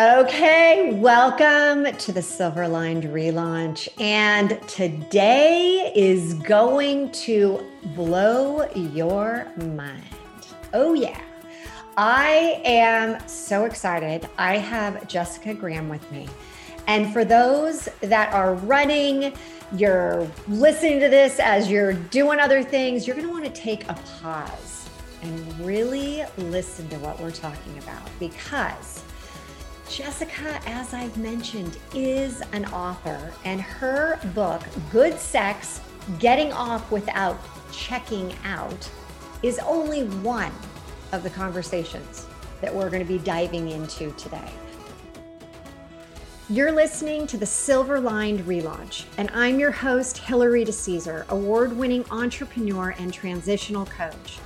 Okay, welcome to the Silver Lined Relaunch. And today is going to blow your mind. Oh yeah. I am so excited. I have Jessica Graham with me. And for those that are running, you're listening to this as you're doing other things, you're going to want to take a pause and really listen to what we're talking about, because Jessica, as I've mentioned, is an author, and her book, Good Sex, Getting Off Without Checking Out, is only one of the conversations that we're going to be diving into today. You're listening to the Silver Lined Relaunch, and I'm your host, Hilary DeCesar, award-winning entrepreneur and transitional coach.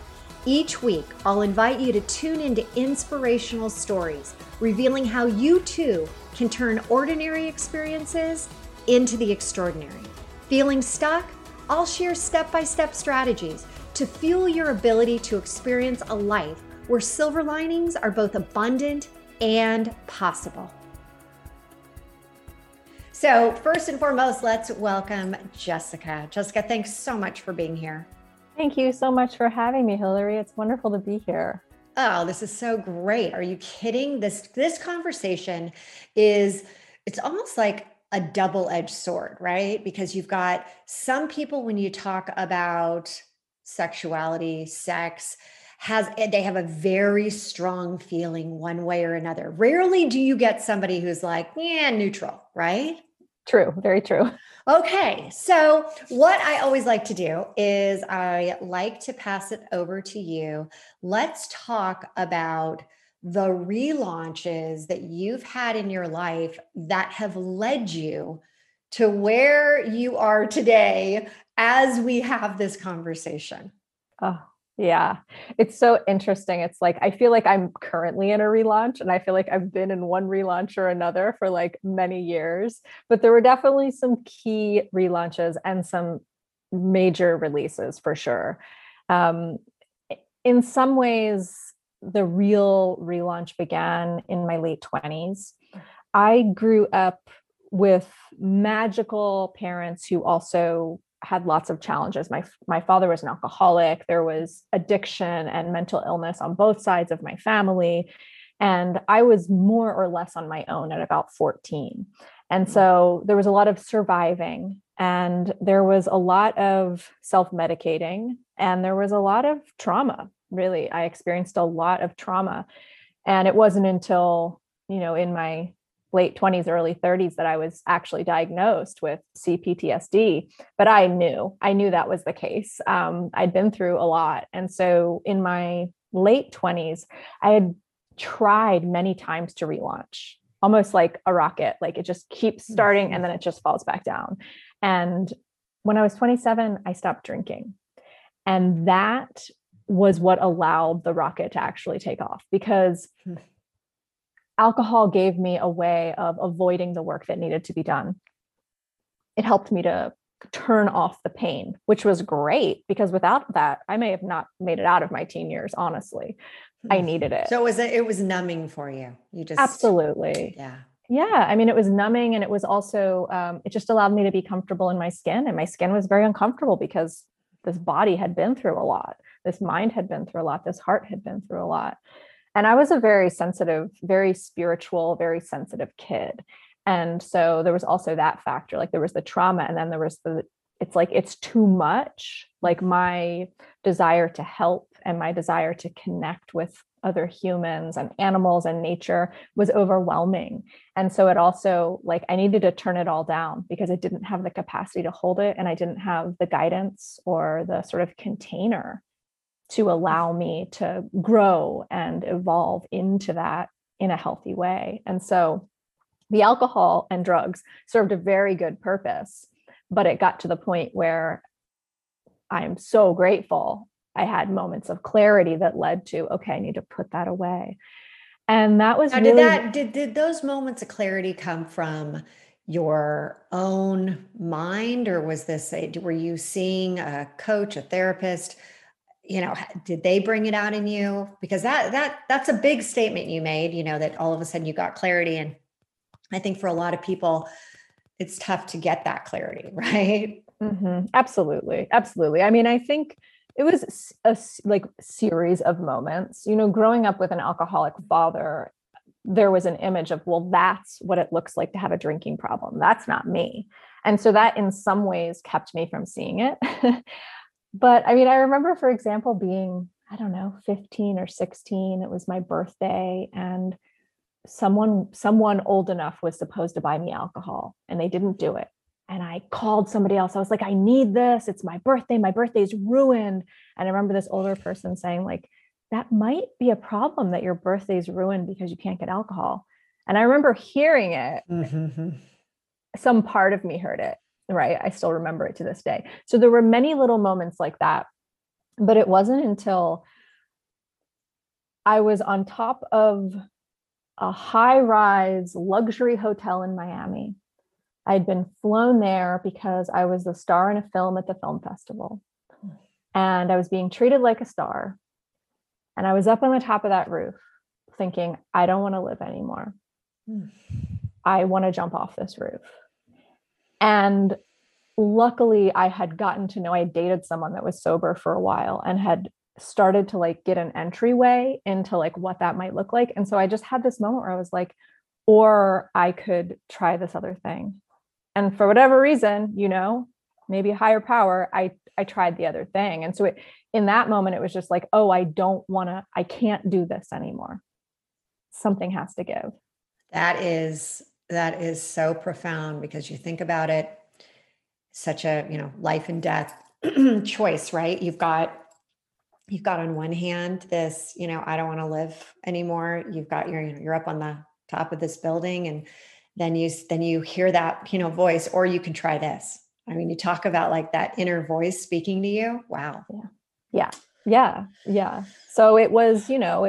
Each week, I'll invite you to tune into inspirational stories, revealing how you too can turn ordinary experiences into the extraordinary. Feeling stuck? I'll share step-by-step strategies to fuel your ability to experience a life where silver linings are both abundant and possible. So first and foremost, let's welcome Jessica. Jessica, thanks so much for being here. Thank you so much for having me, Hilary. It's wonderful to be here. Oh, this is so great. Are you kidding? This conversation is, it's almost like a double-edged sword, right? Because you've got some people, when you talk about sexuality, sex, they have a very strong feeling one way or another. Rarely do you get somebody who's like, yeah, neutral, right? True. Very true. Okay. So what I always like to do is I like to pass it over to you. Let's talk about the relaunches that you've had in your life that have led you to where you are today as we have this conversation. Oh, yeah. It's so interesting. It's like, I feel like I'm currently in a relaunch, and I feel like I've been in one relaunch or another for like many years, but there were definitely some key relaunches and some major releases for sure. In some ways, the real relaunch began in my late 20s. I grew up with magical parents who also had lots of challenges. My father was an alcoholic. There was addiction and mental illness on both sides of my family. And I was more or less on my own at about 14. And so there was a lot of surviving, and there was a lot of self-medicating, and there was a lot of trauma. Really, I experienced a lot of trauma. And it wasn't until, in my late 20s, early 30s that I was actually diagnosed with CPTSD, but I knew that was the case. I'd been through a lot. And so in my late 20s, I had tried many times to relaunch, almost like a rocket, like it just keeps starting and then it just falls back down. And when I was 27, I stopped drinking. And that was what allowed the rocket to actually take off, because alcohol gave me a way of avoiding the work that needed to be done. It helped me to turn off the pain, which was great, because without that, I may have not made it out of my teen years, honestly. I needed it. So it was numbing for you. You just— Absolutely. Yeah. Yeah. I mean, it was numbing, and it was also, it just allowed me to be comfortable in my skin, and my skin was very uncomfortable because this body had been through a lot. This mind had been through a lot. This heart had been through a lot. And I was a very sensitive, very spiritual, very sensitive kid. And so there was also that factor, like there was the trauma, and then there was it's too much. Like my desire to help and my desire to connect with other humans and animals and nature was overwhelming. And so it also, like, I needed to turn it all down because I didn't have the capacity to hold it. And I didn't have the guidance or the sort of container to allow me to grow and evolve into that in a healthy way. And so the alcohol and drugs served a very good purpose, but it got to the point where I'm so grateful I had moments of clarity that led to, okay, I need to put that away. And that was— did those moments of clarity come from your own mind, or were you seeing a coach, a therapist? you know, did they bring it out in you? Because that's a big statement you made, you know, that all of a sudden you got clarity. And I think for a lot of people, it's tough to get that clarity, right? Mm-hmm. Absolutely. Absolutely. I mean, I think it was a like series of moments, you know, growing up with an alcoholic father, there was an image of, well, that's what it looks like to have a drinking problem. That's not me. And so that in some ways kept me from seeing it. But I mean, I remember, for example, being, I don't know, 15 or 16, it was my birthday, and someone old enough was supposed to buy me alcohol, and they didn't do it. And I called somebody else. I was like, I need this. It's my birthday. My birthday's ruined. And I remember this older person saying, like, that might be a problem that your birthday's ruined because you can't get alcohol. And I remember hearing it. Mm-hmm. Some part of me heard it, right? I still remember it to this day. So there were many little moments like that, but it wasn't until I was on top of a high-rise luxury hotel in Miami. I'd been flown there because I was the star in a film at the film festival, and I was being treated like a star. And I was up on the top of that roof thinking, I don't want to live anymore. I want to jump off this roof. And luckily I had gotten to know, I dated someone that was sober for a while and had started to like get an entryway into like what that might look like. And so I just had this moment where I was like, or I could try this other thing. And for whatever reason, you know, maybe higher power, I tried the other thing. And so it, in that moment, it was just like, oh, I can't do this anymore. Something has to give. That is so profound, because you think about it, such a, you know, life and death choice, right? You've got on one hand this, you know, I don't want to live anymore. You've got your, you know, you're up on the top of this building, and then you hear that, you know, voice, or you can try this. I mean, you talk about like that inner voice speaking to you. Wow. Yeah. Yeah. Yeah. So it was, you know,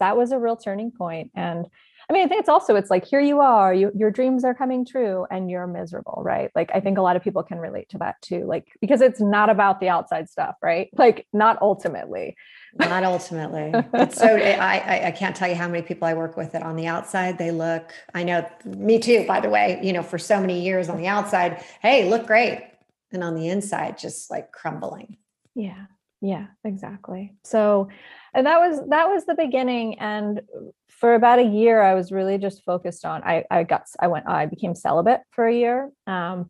that was a real turning point. And I mean, I think it's like, here you are, your dreams are coming true and you're miserable, right? Like, I think a lot of people can relate to that too, like, because it's not about the outside stuff, right? Like not ultimately. It's so, I can't tell you how many people I work with that on the outside, they look, I know, me too, by the way, you know, for so many years on the outside, hey, look great. And on the inside, just like crumbling. Yeah. Yeah, exactly. So, and that was the beginning. And for about a year, I was really just focused on, I became celibate for a year,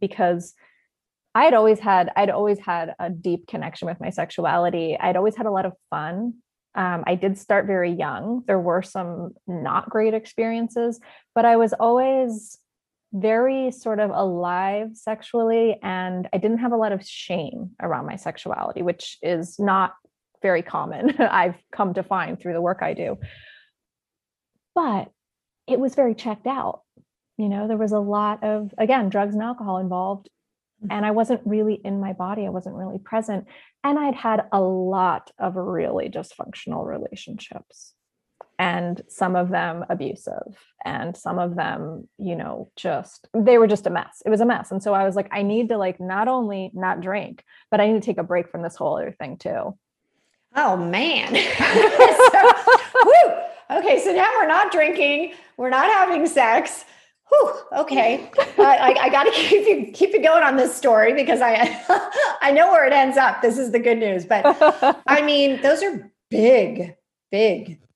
because I'd always had a deep connection with my sexuality. I'd always had a lot of fun. I did start very young. There were some not great experiences, but I was always very sort of alive sexually. And I didn't have a lot of shame around my sexuality, which is not very common. I've come to find through the work I do, but it was very checked out. You know, there was a lot of, again, drugs and alcohol involved, and I wasn't really in my body. I wasn't really present. And I'd had a lot of really dysfunctional relationships. And some of them abusive, and some of them, you know, they were just a mess. It was a mess. And so I was like, I need to like, not only not drink, but I need to take a break from this whole other thing too. Oh man. Woo. Okay. So now we're not drinking. We're not having sex. Whew, okay. I got to keep it going on this story, because I know where it ends up. This is the good news, but I mean, those are big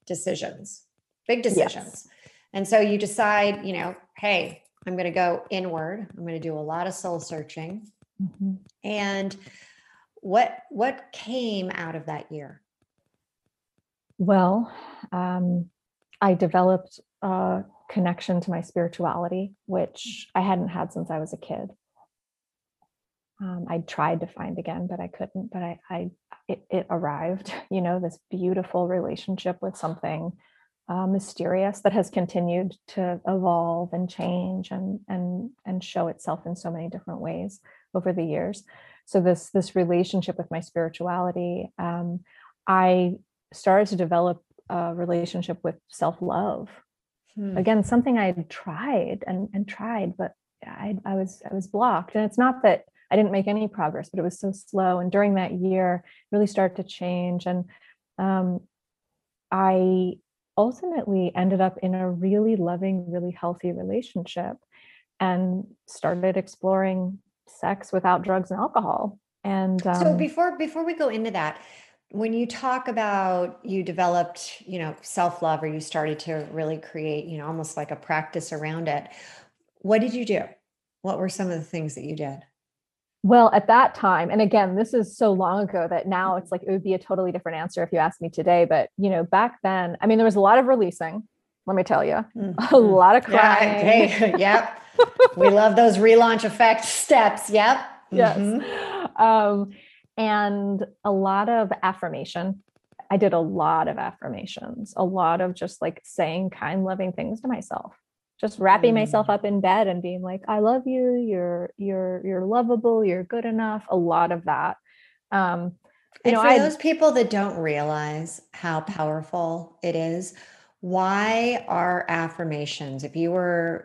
decisions. Yes. And so you decide, you know, hey, I'm going to go inward. I'm going to do a lot of soul searching. Mm-hmm. And what came out of that year? Well, I developed a connection to my spirituality, which I hadn't had since I was a kid. I tried to find again, but I couldn't, but it arrived, you know, this beautiful relationship with something mysterious that has continued to evolve and change and show itself in so many different ways over the years. So this relationship with my spirituality, I started to develop a relationship with self-love. Again, something I had tried and tried, but I was blocked. And it's not that I didn't make any progress, but it was so slow. And during that year, really started to change. And I ultimately ended up in a really loving, really healthy relationship and started exploring sex without drugs and alcohol. And so before we go into that, when you talk about you developed, self-love, or you started to really create, almost like a practice around it, what did you do? What were some of the things that you did? Well, at that time, and again, this is so long ago that now it's like, it would be a totally different answer if you asked me today, but back then, there was a lot of releasing, let me tell you, a lot of crying. Yeah, hey, yep. We love those relaunch effect steps. Yep. Mm-hmm. Yes. And a lot of affirmation. I did a lot of affirmations, a lot of just like saying kind, loving things to myself, just wrapping myself up in bed and being like, I love you. You're lovable. You're good enough. A lot of that. And for those people that don't realize how powerful it is, why are affirmations, if you're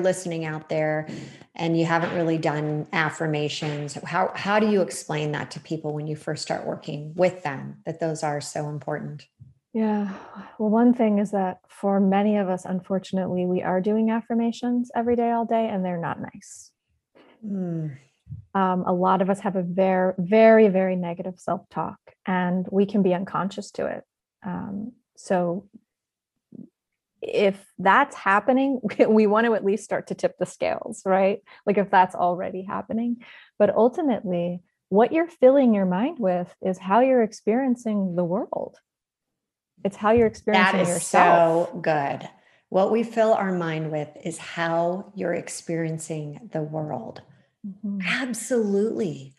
listening out there and you haven't really done affirmations, how do you explain that to people when you first start working with them, that those are so important? Yeah. Well, one thing is that for many of us, unfortunately, we are doing affirmations every day, all day, and they're not nice. A lot of us have a very, very, very negative self-talk, and we can be unconscious to it. So if that's happening, we want to at least start to tip the scales, right? Like if that's already happening, but ultimately what you're filling your mind with is how you're experiencing the world. It's how you're experiencing yourself. That is so good. What we fill our mind with is how you're experiencing the world. Mm-hmm. Absolutely.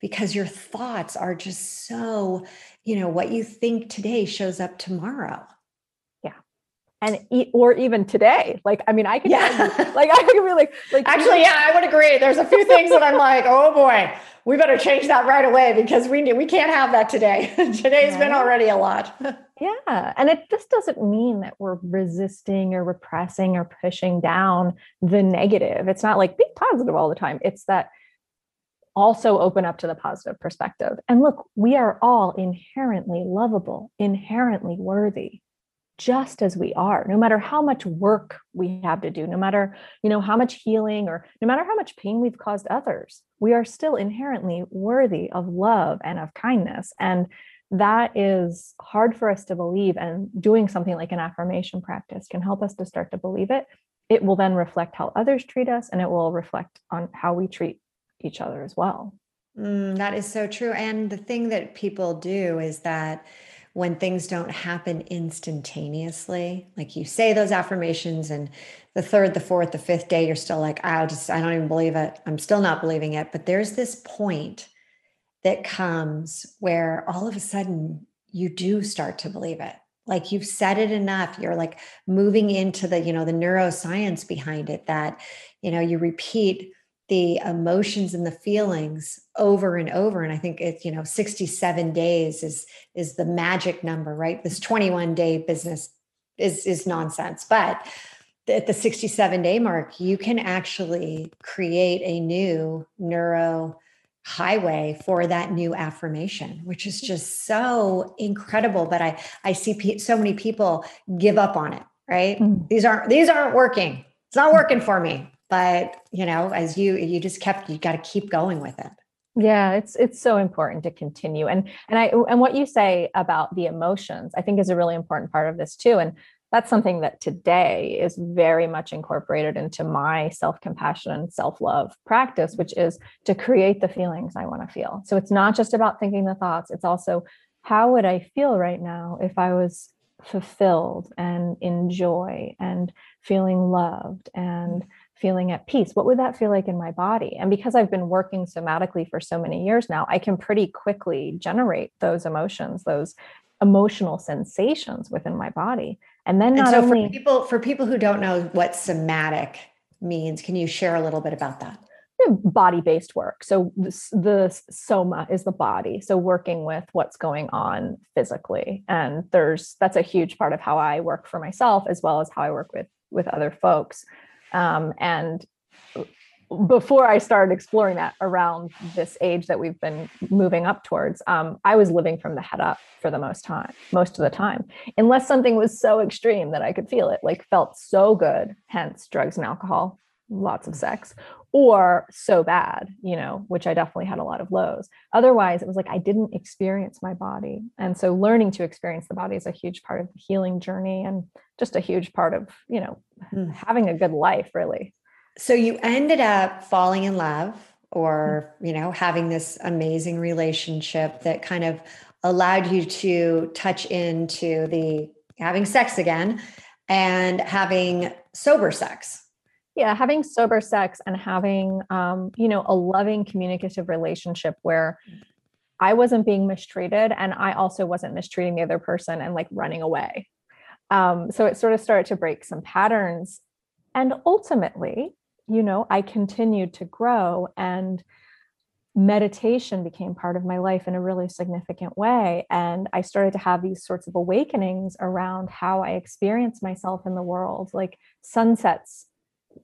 Because your thoughts are just so, what you think today shows up tomorrow. Or even today, I could be like, actually, I would agree. There's a few things that I'm like, oh boy, we better change that right away because we can't have that today. Today's been already a lot. Yeah. And it just doesn't mean that we're resisting or repressing or pushing down the negative. It's not like be positive all the time. It's that also open up to the positive perspective. And look, we are all inherently lovable, inherently worthy, just as we are, no matter how much work we have to do, no matter, how much healing or no matter how much pain we've caused others, we are still inherently worthy of love and of kindness. And that is hard for us to believe. And doing something like an affirmation practice can help us to start to believe it. It will then reflect how others treat us, and it will reflect on how we treat each other as well. That is so true. And the thing that people do is that when things don't happen instantaneously, like you say those affirmations and the third, the fourth, the fifth day, you're still like, I don't even believe it. I'm still not believing it. But there's this point that comes where all of a sudden you do start to believe it. Like you've said it enough. You're like moving into the, the neuroscience behind it that, you repeat the emotions and the feelings over and over. And I think it's, 67 days is the magic number, right? This 21 day business is nonsense, but at the 67 day mark, you can actually create a new neuro highway for that new affirmation, which is just so incredible. But I see so many people give up on it, right? Mm-hmm. These aren't working. It's not working for me. But, as you just you got to keep going with it. Yeah. It's so important to continue. And what you say about the emotions, I think is a really important part of this too. And that's something that today is very much incorporated into my self-compassion and self-love practice, which is to create the feelings I want to feel. So it's not just about thinking the thoughts. It's also, how would I feel right now if I was fulfilled and in joy and feeling loved and feeling at peace? What would that feel like in my body? And because I've been working somatically for so many years now, I can pretty quickly generate those emotions, those emotional sensations within my body. And then for people who don't know what somatic means, can you share a little bit about that? Body-based work. So the soma is the body. So working with what's going on physically. And that's a huge part of how I work for myself, as well as how I work with other folks. And before I started exploring that around this age that we've been moving up towards, I was living from the head up for the most of the time, unless something was so extreme that I could feel it, like felt so good, hence drugs and alcohol, lots of sex, or so bad, you know, which I definitely had a lot of lows. Otherwise, it was like, I didn't experience my body. And so learning to experience the body is a huge part of the healing journey and just a huge part of, you know, having a good life, really. So you ended up falling in love or, you know, having this amazing relationship that kind of allowed you to touch into the having sex again and having sober sex. Yeah. Having sober sex and having, you know, a loving communicative relationship where I wasn't being mistreated and I also wasn't mistreating the other person and like running away. So it sort of started to break some patterns. And ultimately, you know, I continued to grow and meditation became part of my life in a really significant way. And I started to have these sorts of awakenings around how I experience myself in the world, like sunsets.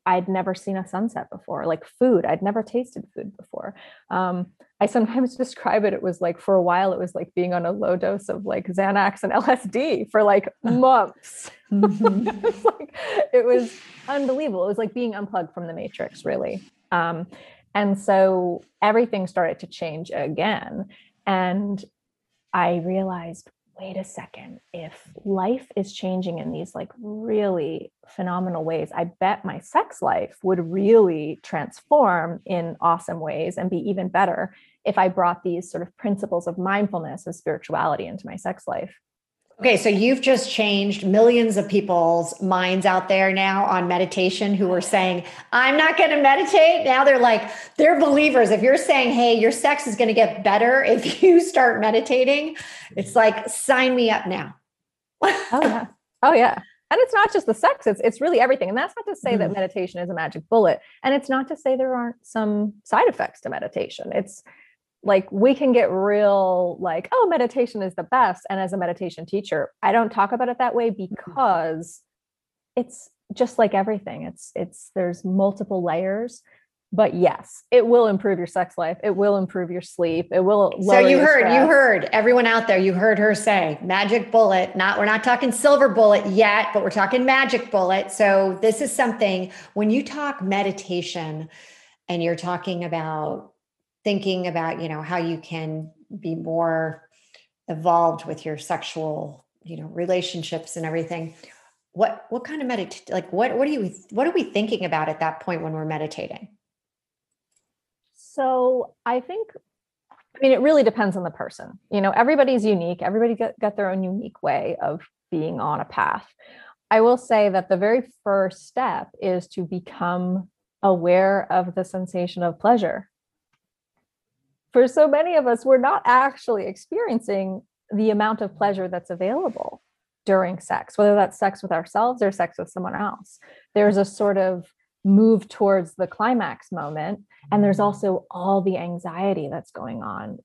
I'd never seen a sunset before, like food. I'd never tasted food before. I sometimes describe it. It was like, for a while, it was like being on a low dose of like Xanax and LSD for like months. It was unbelievable. It was like being unplugged from the matrix, really. And so everything started to change again. And I realized, wait a second, if life is changing in these like really phenomenal ways, I bet my sex life would really transform in awesome ways and be even better if I brought these sort of principles of mindfulness and spirituality into my sex life. Okay. So you've just changed millions of people's minds out there now on meditation who are saying, I'm not going to meditate. Now they're like, they're believers. If you're saying, hey, your sex is going to get better if you start meditating, it's like, sign me up now. Oh yeah. And it's not just the sex, it's really everything. And that's not to say that meditation is a magic bullet. And it's not to say there aren't some side effects to meditation. It's like, we can get real like, oh, meditation is the best. And as a meditation teacher, I don't talk about it that way because it's just like everything. There's multiple layers, but yes, it will improve your sex life. It will improve your sleep. It will lower you heard everyone out there, you heard her say magic bullet, we're not talking silver bullet yet, but we're talking magic bullet. So this is something when you talk meditation and you're talking about thinking about, you know, how you can be more evolved with your sexual, you know, relationships and everything. What kind of meditation, like what are we thinking about at that point when we're meditating? So I mean, it really depends on the person. You know, everybody's unique. Everybody got their own unique way of being on a path. I will say that the very first step is to become aware of the sensation of pleasure. For so many of us, we're not actually experiencing the amount of pleasure that's available during sex, whether that's sex with ourselves or sex with someone else. There's a sort of move towards the climax moment. And there's also all the anxiety that's going on.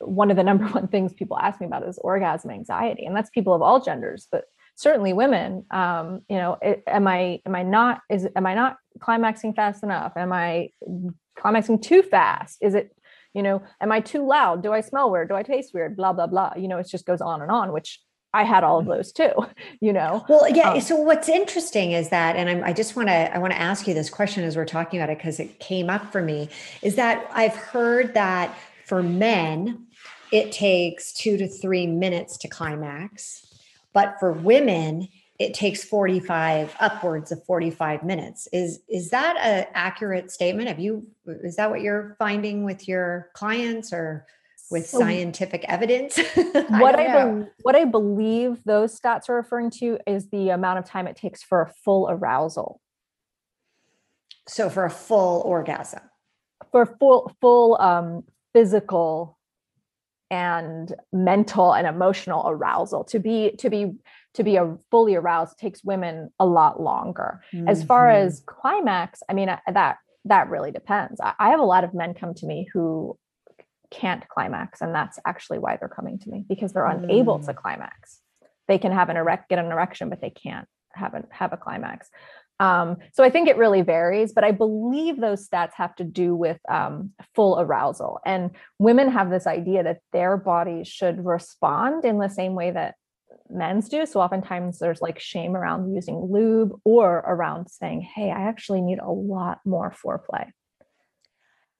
One of the number one things people ask me about is orgasm anxiety. And that's people of all genders, but certainly women, you know, am I not climaxing fast enough? Am I climaxing too fast? Is it, you know, am I too loud? Do I smell weird? Do I taste weird? Blah, blah, blah. You know, it just goes on and on, which I had all of those too, you know? Well, yeah. So what's interesting is that, and I want to ask you this question as we're talking about it, because it came up for me, is that I've heard that for men, it takes 2 to 3 minutes to climax, but for women, it takes upwards of 45 minutes. Is that an accurate statement? Is that what you're finding with your clients or with scientific evidence? What I believe those stats are referring to is the amount of time it takes for a full arousal. So for a full orgasm. For full physical and mental and emotional arousal to be a fully aroused takes women a lot longer. As far as climax, I mean, that really depends. I have a lot of men come to me who can't climax. And that's actually why they're coming to me, because they're unable to climax. They can have an erection, but they can't have a climax. So I think it really varies, but I believe those stats have to do with full arousal. And women have this idea that their bodies should respond in the same way that men's do. So oftentimes there's like shame around using lube or around saying, hey, I actually need a lot more foreplay.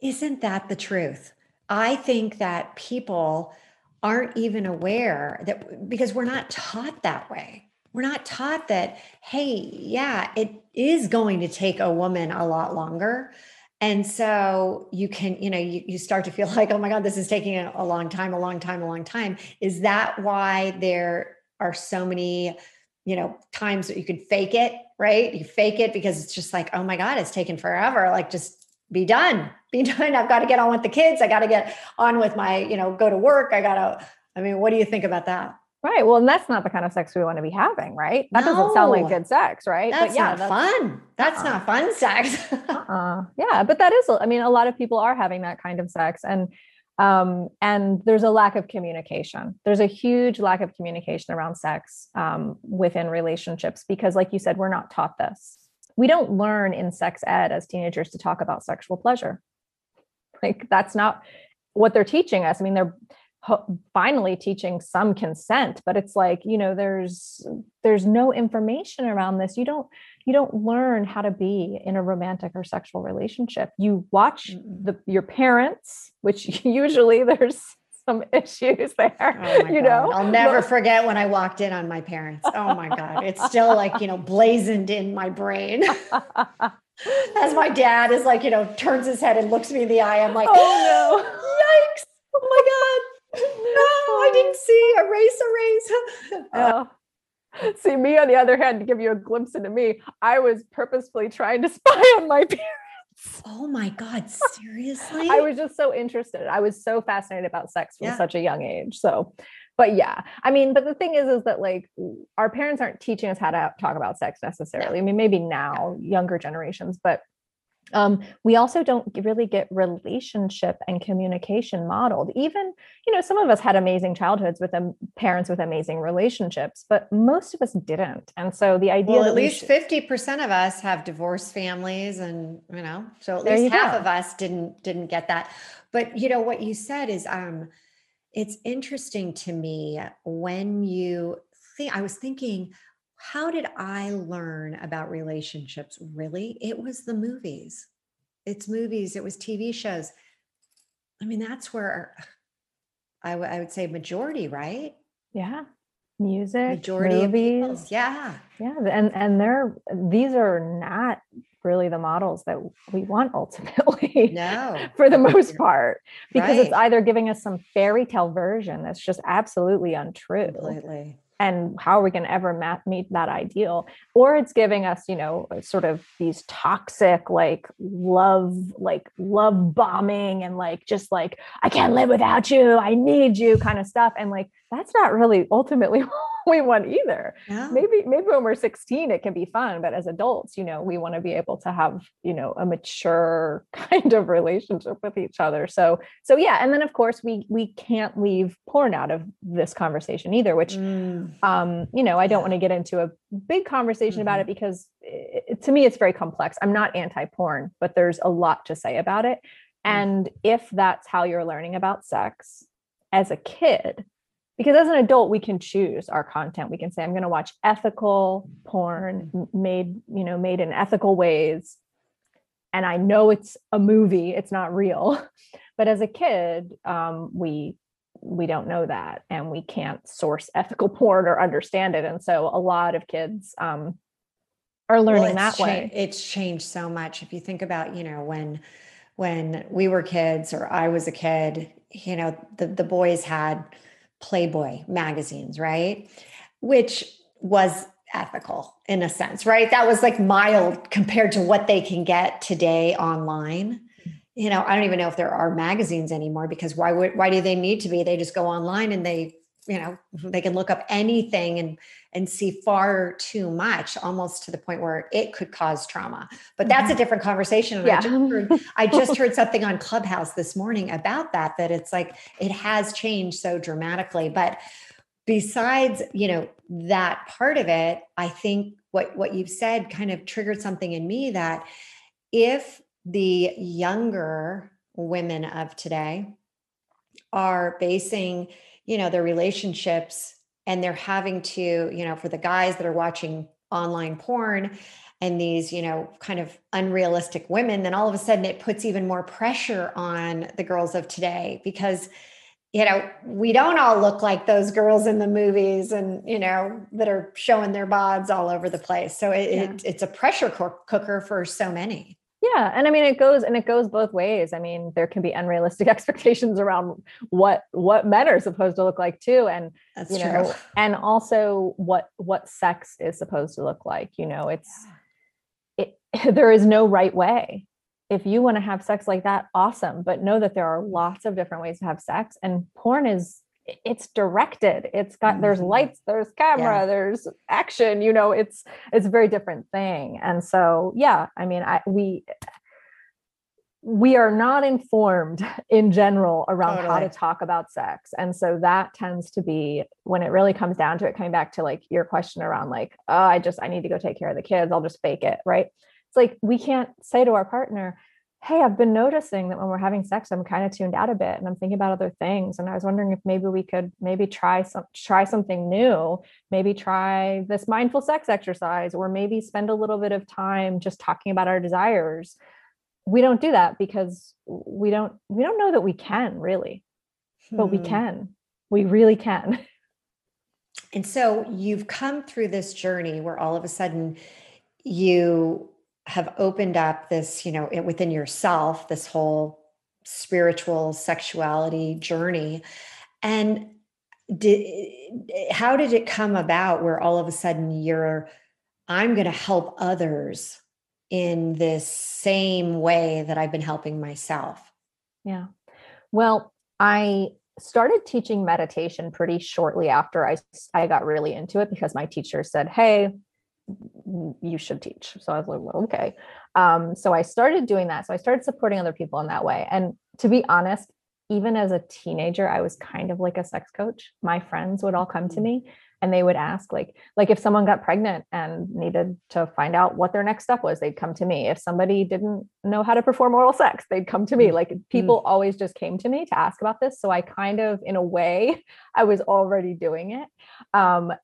Isn't that the truth? I think that people aren't even aware that, because we're not taught that way. We're not taught that, hey, yeah, it is going to take a woman a lot longer. And so you can, you start to feel like, oh my God, this is taking a long time. Is that why there are so many, times that you can fake it, right? You fake it because it's just like, oh my God, it's taken forever. Like, just be done. I've got to get on with the kids. I got to get on with my, go to work. What do you think about that? Right. Well, and that's not the kind of sex we want to be having, right? That doesn't sound like good sex, right? That's not fun. That's not fun sex. Yeah. But that is, a lot of people are having that kind of sex, and there's a lack of communication. There's a huge lack of communication around sex, within relationships, because like you said, we're not taught this. We don't learn in sex ed as teenagers to talk about sexual pleasure. Like, that's not what they're teaching us. I mean, they're finally teaching some consent, but it's like, there's no information around this. You don't learn how to be in a romantic or sexual relationship. You watch your parents, which usually there's some issues there, God. I'll never forget when I walked in on my parents. Oh my God. It's still like, blazoned in my brain. As my dad is like, turns his head and looks me in the eye. I'm like, oh no, yikes. Oh my God. No, I didn't see. Erase. See, me on the other hand, to give you a glimpse into me, I was purposefully trying to spy on my parents. Oh my God, seriously? I was just so interested. I was so fascinated about sex from such a young age. So, but yeah, but the thing is that like our parents aren't teaching us how to talk about sex necessarily. No. Maybe now younger generations, but we also don't really get relationship and communication modeled. Even, some of us had amazing childhoods with parents with amazing relationships, but most of us didn't. And so the idea, at least 50% of us have divorced families, and, so at least half of us didn't get that. But what you said is, it's interesting to me when you think, I was thinking, how did I learn about relationships? Really? It was the movies. It's movies. It was TV shows. That's where I would say majority, right? Yeah. Music, majority movies. Of people. Yeah. Yeah. And these are not really the models that we want ultimately. No. For the most part, because it's either giving us some fairy tale version that's just absolutely untrue. Completely. And how are we going to ever meet that ideal? Or it's giving us, sort of these toxic, love bombing and I can't live without you. I need you kind of stuff. And that's not really ultimately what we want either. Yeah. Maybe when we're 16, it can be fun. But as adults, we want to be able to have, a mature kind of relationship with each other. So yeah. And then of course we can't leave porn out of this conversation either, which, I don't want to get into a big conversation about it because to me, it's very complex. I'm not anti-porn, but there's a lot to say about it. And if that's how you're learning about sex as a kid, because as an adult, we can choose our content. We can say, I'm going to watch ethical porn made in ethical ways. And I know it's a movie, it's not real. But as a kid, we don't know that, and we can't source ethical porn or understand it. And so a lot of kids are learning that way. It's changed so much. If you think about, when we were kids or I was a kid, the boys had Playboy magazines, right? Which was ethical in a sense, right? That was like mild compared to what they can get today online. I don't even know if there are magazines anymore, because why do they need to be? They just go online and they, they can look up anything and see far too much, almost to the point where it could cause trauma. But that's a different conversation. Yeah. I just heard something on Clubhouse this morning about that it's like, it has changed so dramatically. But besides, that part of it, I think what you've said kind of triggered something in me, that if the younger women of today are basing, you know, their relationships, and they're having to, you know, for the guys that are watching online porn and these, you know, kind of unrealistic women, then all of a sudden it puts even more pressure on the girls of today, because, you know, we don't all look like those girls in the movies and, you know, that are showing their bods all over the place. So it's a pressure cooker for so many. Yeah. And I mean, it goes both ways. I mean, there can be unrealistic expectations around what men are supposed to look like too. And, that's you know, true. And also what sex is supposed to look like, you know, there is no right way. If you want to have sex like that, awesome. But know that there are lots of different ways to have sex, and porn it's directed. It's got, there's lights, there's camera, there's action, you know, it's a very different thing. And so, yeah, I mean, we are not informed in general around how to talk about sex. And so that tends to be, when it really comes down to it, coming back to like your question around like, oh, I need to go take care of the kids. I'll just fake it. Right. It's like, we can't say to our partner, hey, I've been noticing that when we're having sex, I'm kind of tuned out a bit and I'm thinking about other things. And I was wondering if maybe we could try something new, maybe try this mindful sex exercise, or maybe spend a little bit of time just talking about our desires. We don't do that because we don't know that we can really, but we can, we really can. And so you've come through this journey where all of a sudden you have opened up this, you know, within yourself, this whole spiritual sexuality journey. And how did it come about where all of a sudden I'm going to help others in this same way that I've been helping myself? Yeah. Well, I started teaching meditation pretty shortly after I got really into it, because my teacher said, hey, you should teach. So I was like, well, okay. So I started doing that. So I started supporting other people in that way. And to be honest, even as a teenager, I was kind of like a sex coach. My friends would all come to me and they would ask like if someone got pregnant and needed to find out what their next step was, they'd come to me. If somebody didn't know how to perform oral sex, they'd come to me. Like people always just came to me to ask about this. So I kind of, in a way, I was already doing it.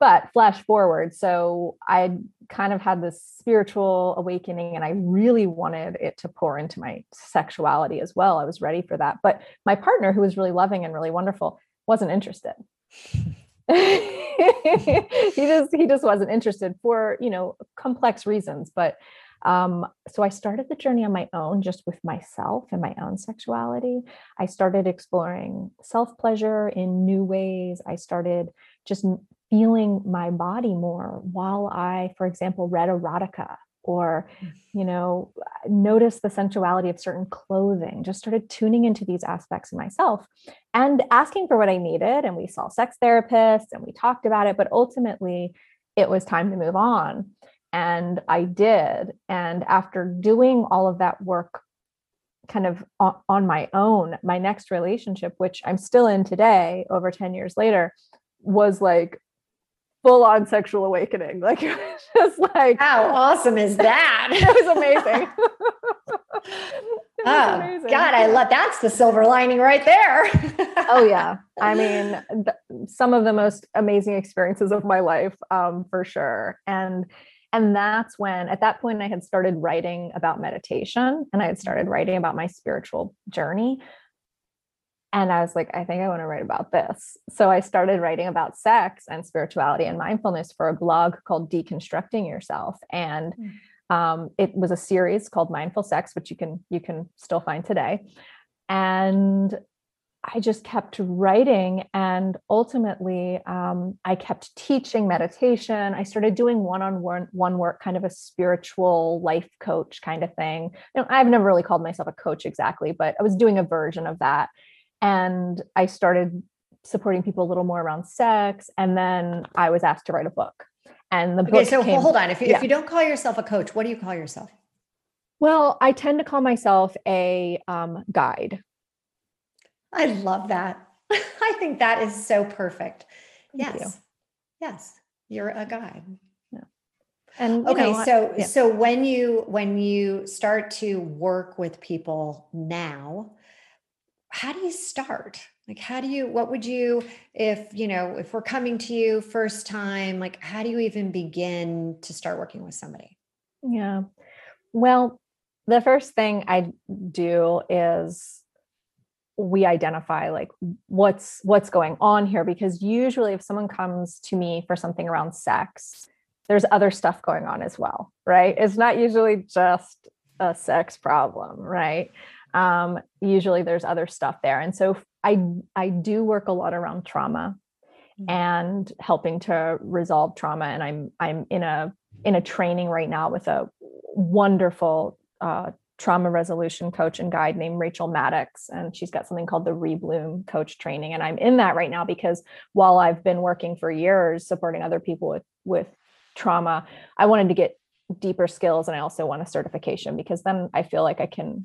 But flash forward, so I kind of had this spiritual awakening and I really wanted it to pour into my sexuality as well. I was ready for that. But my partner, who was really loving and really wonderful, wasn't interested. He just wasn't interested for, you know, complex reasons. But so I started the journey on my own, just with myself and my own sexuality. I started exploring self-pleasure in new ways. I started just feeling my body more while I, for example, read erotica, or, you know, noticed the sensuality of certain clothing, just started tuning into these aspects of myself and asking for what I needed. And we saw sex therapists and we talked about it, but ultimately it was time to move on. And I did. And after doing all of that work kind of on my own, my next relationship, which I'm still in today, over 10 years later, was like, full on sexual awakening. Like, it was just like, how awesome is that? It was amazing. Amazing. God, I love, that's the silver lining right there. Oh yeah. I mean, some of the most amazing experiences of my life, for sure. And that's when, at that point, I had started writing about meditation and I had started writing about my spiritual journey. And I was like, I think I want to write about this. So I started writing about sex and spirituality and mindfulness for a blog called Deconstructing Yourself. And it was a series called Mindful Sex, which you can still find today. And I just kept writing. And ultimately, I kept teaching meditation. I started doing one-on-one work, kind of a spiritual life coach kind of thing. You know, I've never really called myself a coach exactly, but I was doing a version of that. And I started supporting people a little more around sex. And then I was asked to write a book. And the book came, hold on. If you don't call yourself a coach, what do you call yourself? Well, I tend to call myself a guide. I love that. I think that is so perfect. Thank you. Yes. You're a guide. Yeah. And okay, so when you start to work with people now, how do you start? Like, what would you, if we're coming to you first time, like, how do you even begin to start working with somebody? Yeah. Well, the first thing I do is we identify like what's going on here, because usually if someone comes to me for something around sex, there's other stuff going on as well, right? It's not usually just a sex problem, right? Usually there's other stuff there. And so I do work a lot around trauma and helping to resolve trauma. And I'm in a training right now with a wonderful, trauma resolution coach and guide named Rachel Maddox. And she's got something called the Rebloom coach training. And I'm in that right now, because while I've been working for years supporting other people with trauma, I wanted to get deeper skills. And I also want a certification, because then I feel like I can,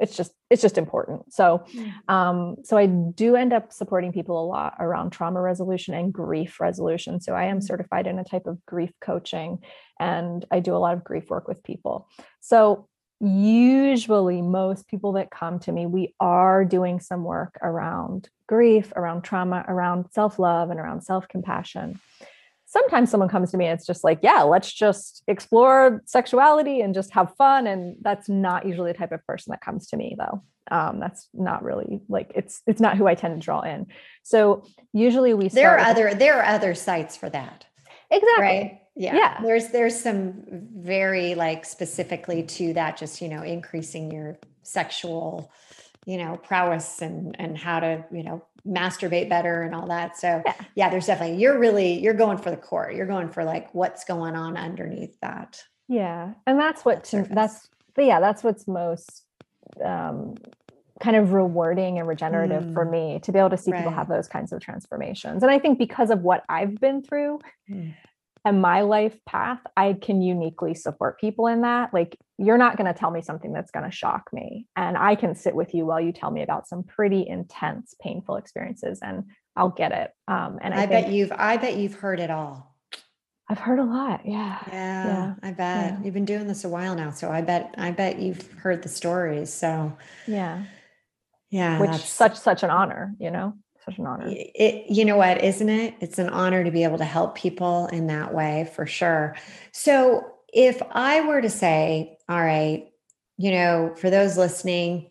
it's just important. So, so I do end up supporting people a lot around trauma resolution and grief resolution. So I am certified in a type of grief coaching, and I do a lot of grief work with people. So usually most people that come to me, we are doing some work around grief, around trauma, around self-love, and around self-compassion. Sometimes someone comes to me and it's just like, yeah, let's just explore sexuality and just have fun. And that's not usually the type of person that comes to me though. That's not really like, it's not who I tend to draw in. So usually there are other sites for that. Exactly. Right? Yeah. There's some very like specifically to that, just, increasing your sexual, prowess and how to, masturbate better and all that. So yeah, there's definitely, you're going for the core. You're going for like what's going on underneath that. Yeah. And that's that's what's most kind of rewarding and regenerative for me, to be able to see people have those kinds of transformations. And I think because of what I've been through and my life path, I can uniquely support people in that. Like, you're not going to tell me something that's going to shock me. And I can sit with you while you tell me about some pretty intense, painful experiences, and I'll get it. And I bet you've heard it all. I've heard a lot. Yeah. Yeah. I bet you've been doing this a while now. So I bet you've heard the stories. So yeah. Which such an honor, Such an honor. Isn't it? It's an honor to be able to help people in that way, for sure. So if I were to say, all right, for those listening,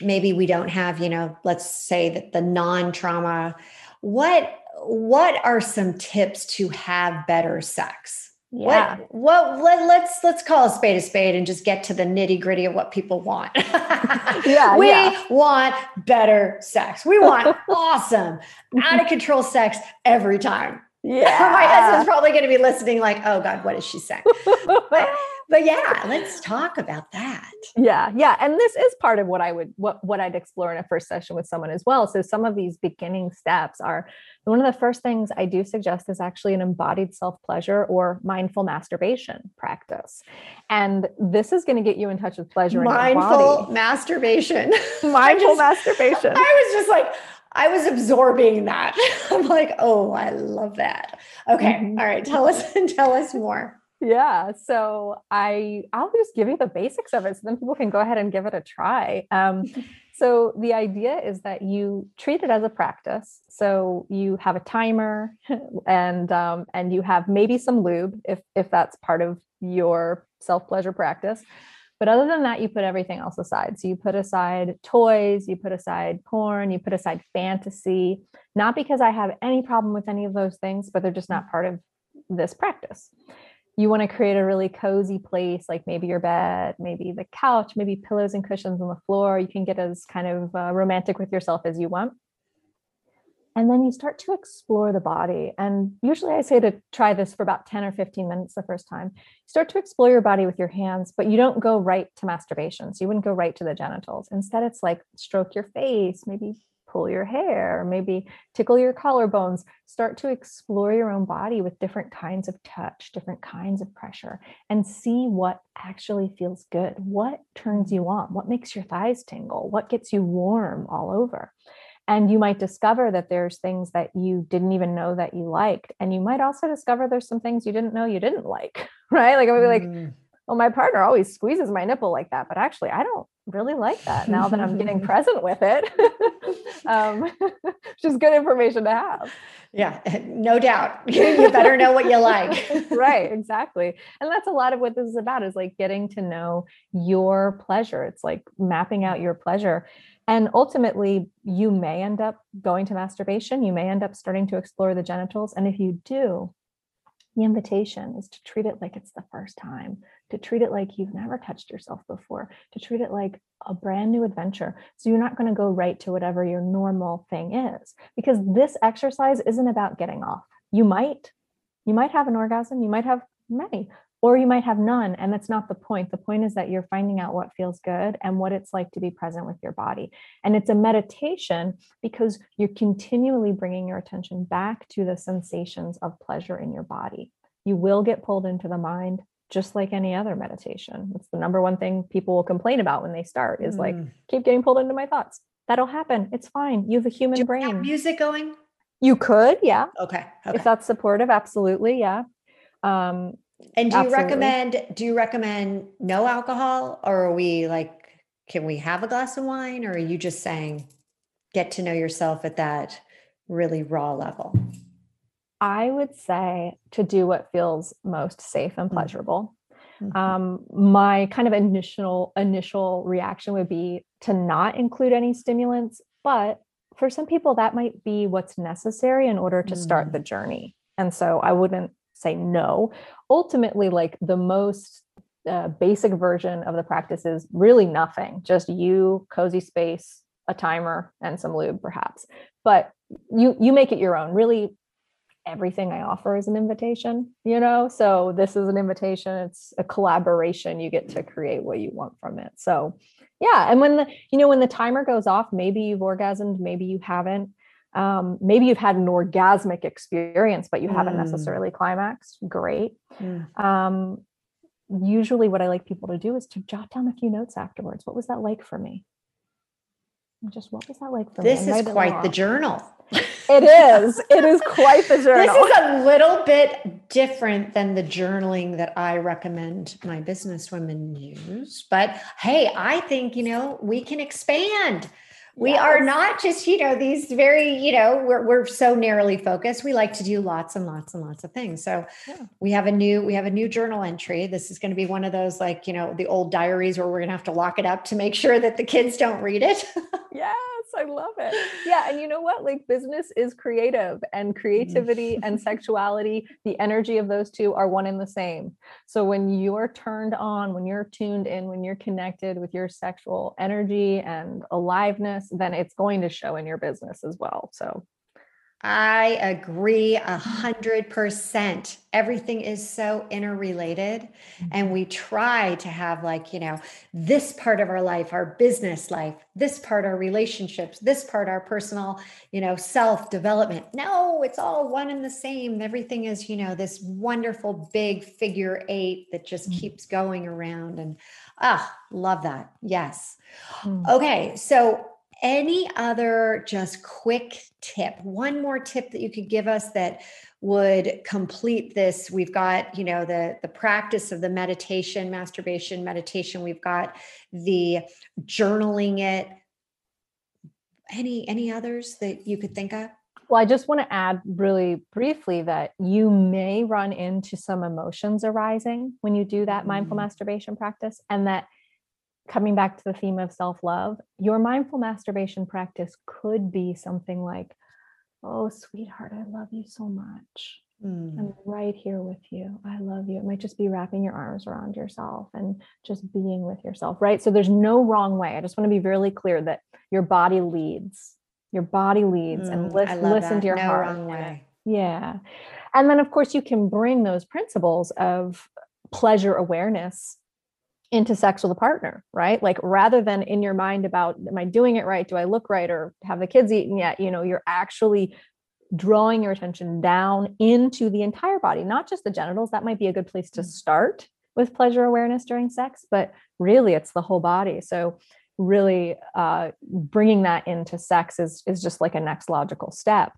maybe we don't have, let's say that the non-trauma, what are some tips to have better sex? Yeah. Let's call a spade and just get to the nitty gritty of what people want. We want better sex. We want awesome, out of control sex every time. Yeah. My husband's probably going to be listening like, oh God, what is she saying? But yeah, let's talk about that. Yeah. Yeah. And this is part of what I'd explore in a first session with someone as well. So some of these beginning steps are, one of the first things I do suggest is actually an embodied self-pleasure or mindful masturbation practice. And this is going to get you in touch with pleasure. Mindful masturbation. I was absorbing that. I'm like, oh, I love that. Okay. All right. Tell us more. Yeah. So I'll just give you the basics of it, so then people can go ahead and give it a try. So the idea is that you treat it as a practice. So you have a timer and you have maybe some lube if that's part of your self-pleasure practice. But other than that, you put everything else aside. So you put aside toys, you put aside porn, you put aside fantasy, not because I have any problem with any of those things, but they're just not part of this practice. You want to create a really cozy place, like maybe your bed, maybe the couch, maybe pillows and cushions on the floor. You can get as kind of romantic with yourself as you want. And then you start to explore the body. And usually I say to try this for about 10 or 15 minutes the first time. You start to explore your body with your hands, but you don't go right to masturbation. So you wouldn't go right to the genitals. Instead, it's like stroke your face, maybe pull your hair, maybe tickle your collarbones, start to explore your own body with different kinds of touch, different kinds of pressure, and see what actually feels good. What turns you on? What makes your thighs tingle? What gets you warm all over? And you might discover that there's things that you didn't even know that you liked. And you might also discover there's some things you didn't know you didn't like, right? Like I would be like, well, my partner always squeezes my nipple like that, but actually I don't really like that now that I'm getting present with it. Just good information to have. Yeah, no doubt. You better know what you like. Right, exactly. And that's a lot of what this is about, is like getting to know your pleasure. It's like mapping out your pleasure. And ultimately, you may end up going to masturbation. You may end up starting to explore the genitals. And if you do, the invitation is to treat it like it's the first time, to treat it like you've never touched yourself before, to treat it like a brand new adventure. So you're not going to go right to whatever your normal thing is, because this exercise isn't about getting off. You might have an orgasm, you might have many, or you might have none. And that's not the point. The point is that you're finding out what feels good and what it's like to be present with your body. And it's a meditation because you're continually bringing your attention back to the sensations of pleasure in your body. You will get pulled into the mind, just like any other meditation. It's the number one thing people will complain about when they start is like, keep getting pulled into my thoughts. That'll happen. It's fine. You have a human brain. Do you have music going? You could. Yeah. Okay. If that's supportive. Absolutely. Yeah. And do you recommend no alcohol, or are we like, can we have a glass of wine, or are you just saying get to know yourself at that really raw level? I would say to do what feels most safe and pleasurable. Mm-hmm. My kind of initial reaction would be to not include any stimulants, but for some people that might be what's necessary in order to start the journey. And so I wouldn't say no. Ultimately, like the most basic version of the practice is really nothing, just you, cozy space, a timer, and some lube perhaps, but you make it your own. Really everything I offer is an invitation, so this is an invitation. It's a collaboration. You get to create what you want from it. So yeah. And when the timer goes off, maybe you've orgasmed, maybe you haven't. Maybe you've had an orgasmic experience, but you haven't necessarily climaxed. Great. Mm. Usually what I like people to do is to jot down a few notes afterwards. What was that like for me? This is quite the journal. It is quite the journal. This is a little bit different than the journaling that I recommend my business women use, but hey, I think, we can expand. We are not just, these very, we're so narrowly focused. We like to do lots and lots and lots of things. So we have a new journal entry. This is going to be one of those, like, the old diaries where we're going to have to lock it up to make sure that the kids don't read it. Yes, I love it. Yeah. And you know what, like business is creative, and creativity and sexuality, the energy of those two are one and the same. So when you're turned on, when you're tuned in, when you're connected with your sexual energy and aliveness, then it's going to show in your business as well. So I agree 100%. Everything is so interrelated. Mm-hmm. And we try to have this part of our life, our business life, this part, our relationships, this part, our personal, self-development. No, it's all one and the same. Everything is, this wonderful big figure eight that just keeps going around. And love that. Yes. Mm-hmm. Okay. So any other just quick tip, one more tip that you could give us that would complete this? We've got, the practice of the meditation, masturbation, meditation. We've got the journaling it. Any others that you could think of? Well, I just want to add really briefly that you may run into some emotions arising when you do that mindful masturbation practice, and that, coming back to the theme of self-love, your mindful masturbation practice could be something like, oh, sweetheart, I love you so much. I'm right here with you. I love you. It might just be wrapping your arms around yourself and just being with yourself, right? So there's no wrong way. I just want to be really clear that your body leads. Your body leads, and listen to your heart. No wrong way. Yeah. And then, of course, you can bring those principles of pleasure awareness into sex with a partner, right? Like rather than in your mind about, am I doing it right? Do I look right? Or have the kids eaten yet? You're actually drawing your attention down into the entire body, not just the genitals. That might be a good place to start with pleasure awareness during sex, but really it's the whole body. So really bringing that into sex is just like a next logical step.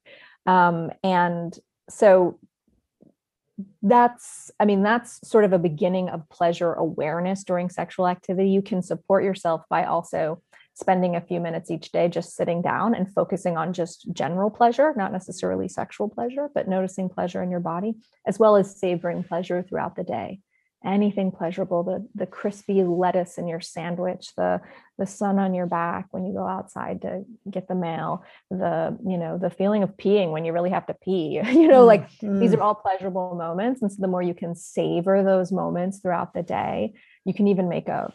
And so that's sort of a beginning of pleasure awareness during sexual activity. You can support yourself by also spending a few minutes each day just sitting down and focusing on just general pleasure, not necessarily sexual pleasure, but noticing pleasure in your body, as well as savoring pleasure throughout the day. Anything pleasurable, the crispy lettuce in your sandwich, the sun on your back when you go outside to get the mail, the feeling of peeing when you really have to pee, these are all pleasurable moments. And so the more you can savor those moments throughout the day, you can even make a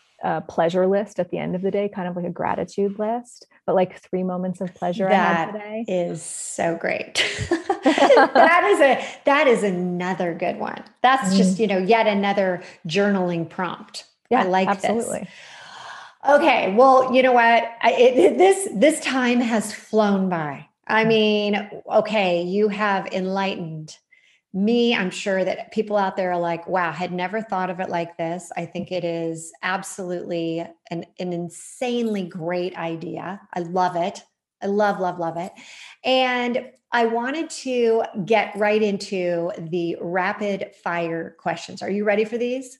pleasure list at the end of the day, kind of like a gratitude list, but like 3 moments of pleasure that I had today. Is so great. that is another good one. That's just, yet another journaling prompt. Yeah, I like absolutely. This. Okay. Well, you know what? This time has flown by. I mean, okay. You have enlightened me. I'm sure that people out there are like, wow, had never thought of it like this. I think it is absolutely an insanely great idea. I love it. I love, love, love it. And I wanted to get right into the rapid fire questions. Are you ready for these?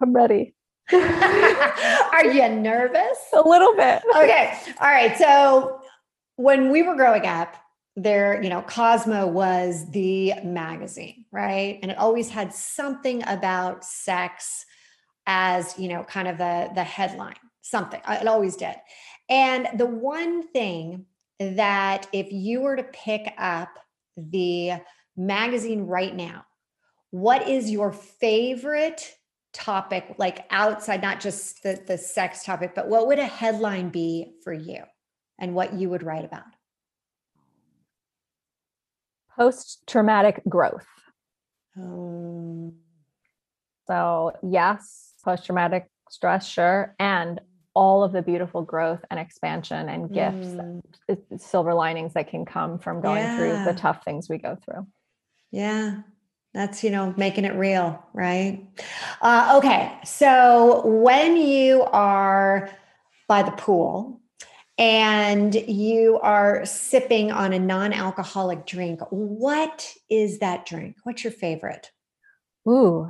I'm ready. Are you nervous? A little bit. Okay. All right. So when we were growing up, there, Cosmo was the magazine, right? And it always had something about sex as, kind of the headline, something. It always did. And the one thing that if you were to pick up the magazine right now, what is your favorite topic, like outside, not just the sex topic, but what would a headline be for you and what you would write about? Post-traumatic growth. So yes, post-traumatic stress, sure. And all of the beautiful growth and expansion and gifts, silver linings that can come from going through the tough things we go through. Yeah. That's, making it real, right? Okay. So when you are by the pool and you are sipping on a non-alcoholic drink, what is that drink? What's your favorite? Ooh.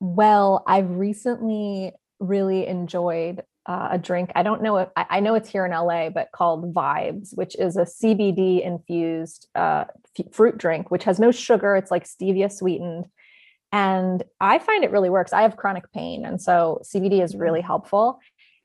Well, I've recently really enjoyed a drink. I don't know if I know it's here in LA, but called Vibes, which is a CBD infused fruit drink, which has no sugar. It's like stevia sweetened. And I find it really works. I have chronic pain. And so CBD is really helpful.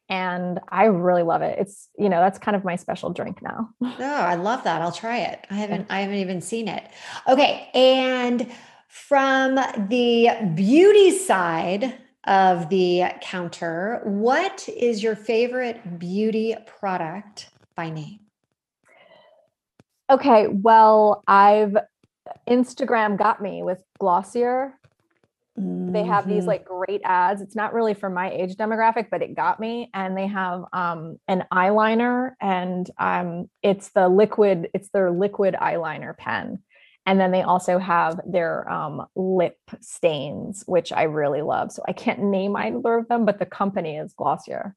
And I really love it. It's, that's kind of my special drink now. Oh, I love that. I'll try it. I haven't even seen it. Okay. And from the beauty side of the counter, what is your favorite beauty product by name? Okay, well, Instagram got me with Glossier. They have these like great ads. It's not really for my age demographic, but it got me. And they have an eyeliner, and it's their liquid eyeliner pen. And then they also have their lip stains, which I really love. So I can't name either of them, but the company is Glossier.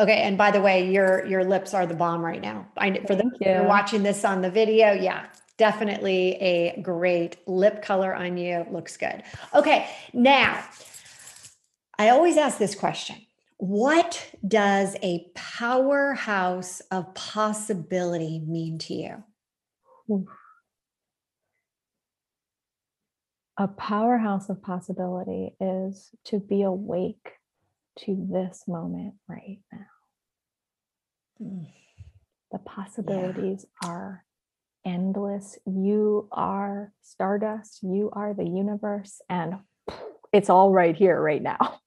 Okay. And by the way, your lips are the bomb right now. For those who are watching this on the video, yeah, definitely a great lip color on you. Looks good. Okay. Now, I always ask this question. What does a powerhouse of possibility mean to you? Ooh. A powerhouse of possibility is to be awake to this moment right now. The possibilities are endless. You are stardust. You are the universe, and it's all right here, right now.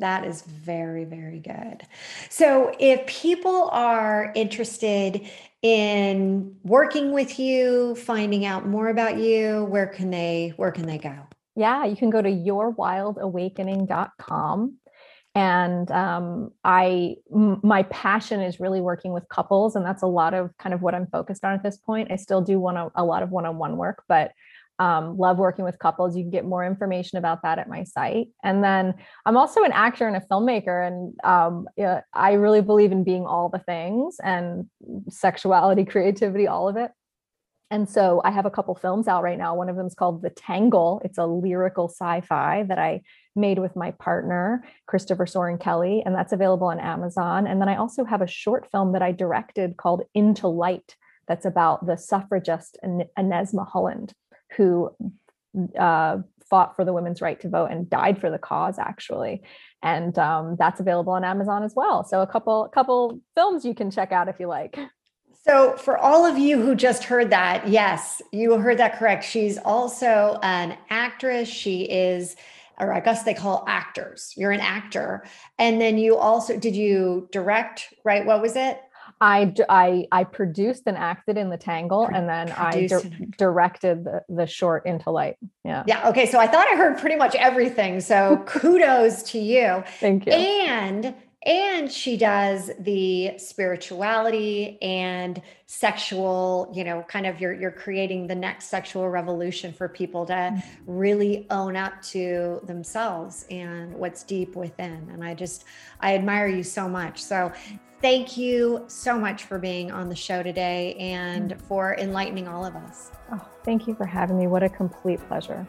That is very, very good. So if people are interested in working with you, finding out more about you, where can they go? Yeah, you can go to yourwildawakening.com. And my passion is really working with couples. And that's a lot of kind of what I'm focused on at this point. I still do a lot of one-on-one work, but Love working with couples. You can get more information about that at my site. And then I'm also an actor and a filmmaker. And I really believe in being all the things, and sexuality, creativity, all of it. And so I have a couple films out right now. One of them is called The Tangle. It's a lyrical sci-fi that I made with my partner, Christopher Soren Kelly, and that's available on Amazon. And then I also have a short film that I directed called Into Light. That's about the suffragist Annesma Holland, who fought for the women's right to vote and died for the cause, actually. And that's available on Amazon as well. So a couple films you can check out if you like. So for all of you who just heard that, yes, you heard that correct. She's also an actress. She is, or I guess they call actors. You're an actor. And then you also, did you direct, right? What was it? I produced and acted in The Tangle, and then I directed the short Into Light. Yeah. Yeah. Okay. So I thought I heard pretty much everything. So kudos to you. Thank you. And she does the spirituality and sexual, you know, kind of you're creating the next sexual revolution for people to really own up to themselves and what's deep within. And I admire you so much. So thank you so much for being on the show today and for enlightening all of us. Oh, thank you for having me. What a complete pleasure.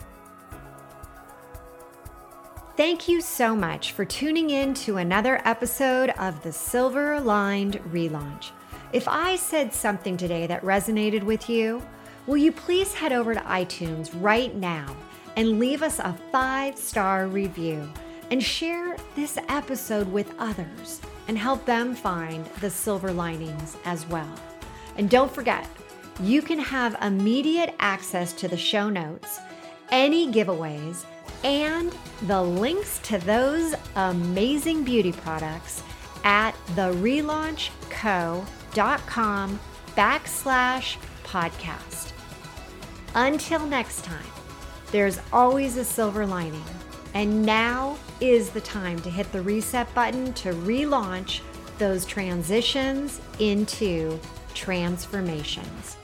Thank you so much for tuning in to another episode of The Silver Lined Relaunch. If I said something today that resonated with you, will you please head over to iTunes right now and leave us a 5-star review and share this episode with others and help them find the silver linings as well. And don't forget, you can have immediate access to the show notes, any giveaways, and the links to those amazing beauty products at therelaunchco.com/podcast. Until next time, there's always a silver lining, and now is the time to hit the reset button to relaunch those transitions into transformations.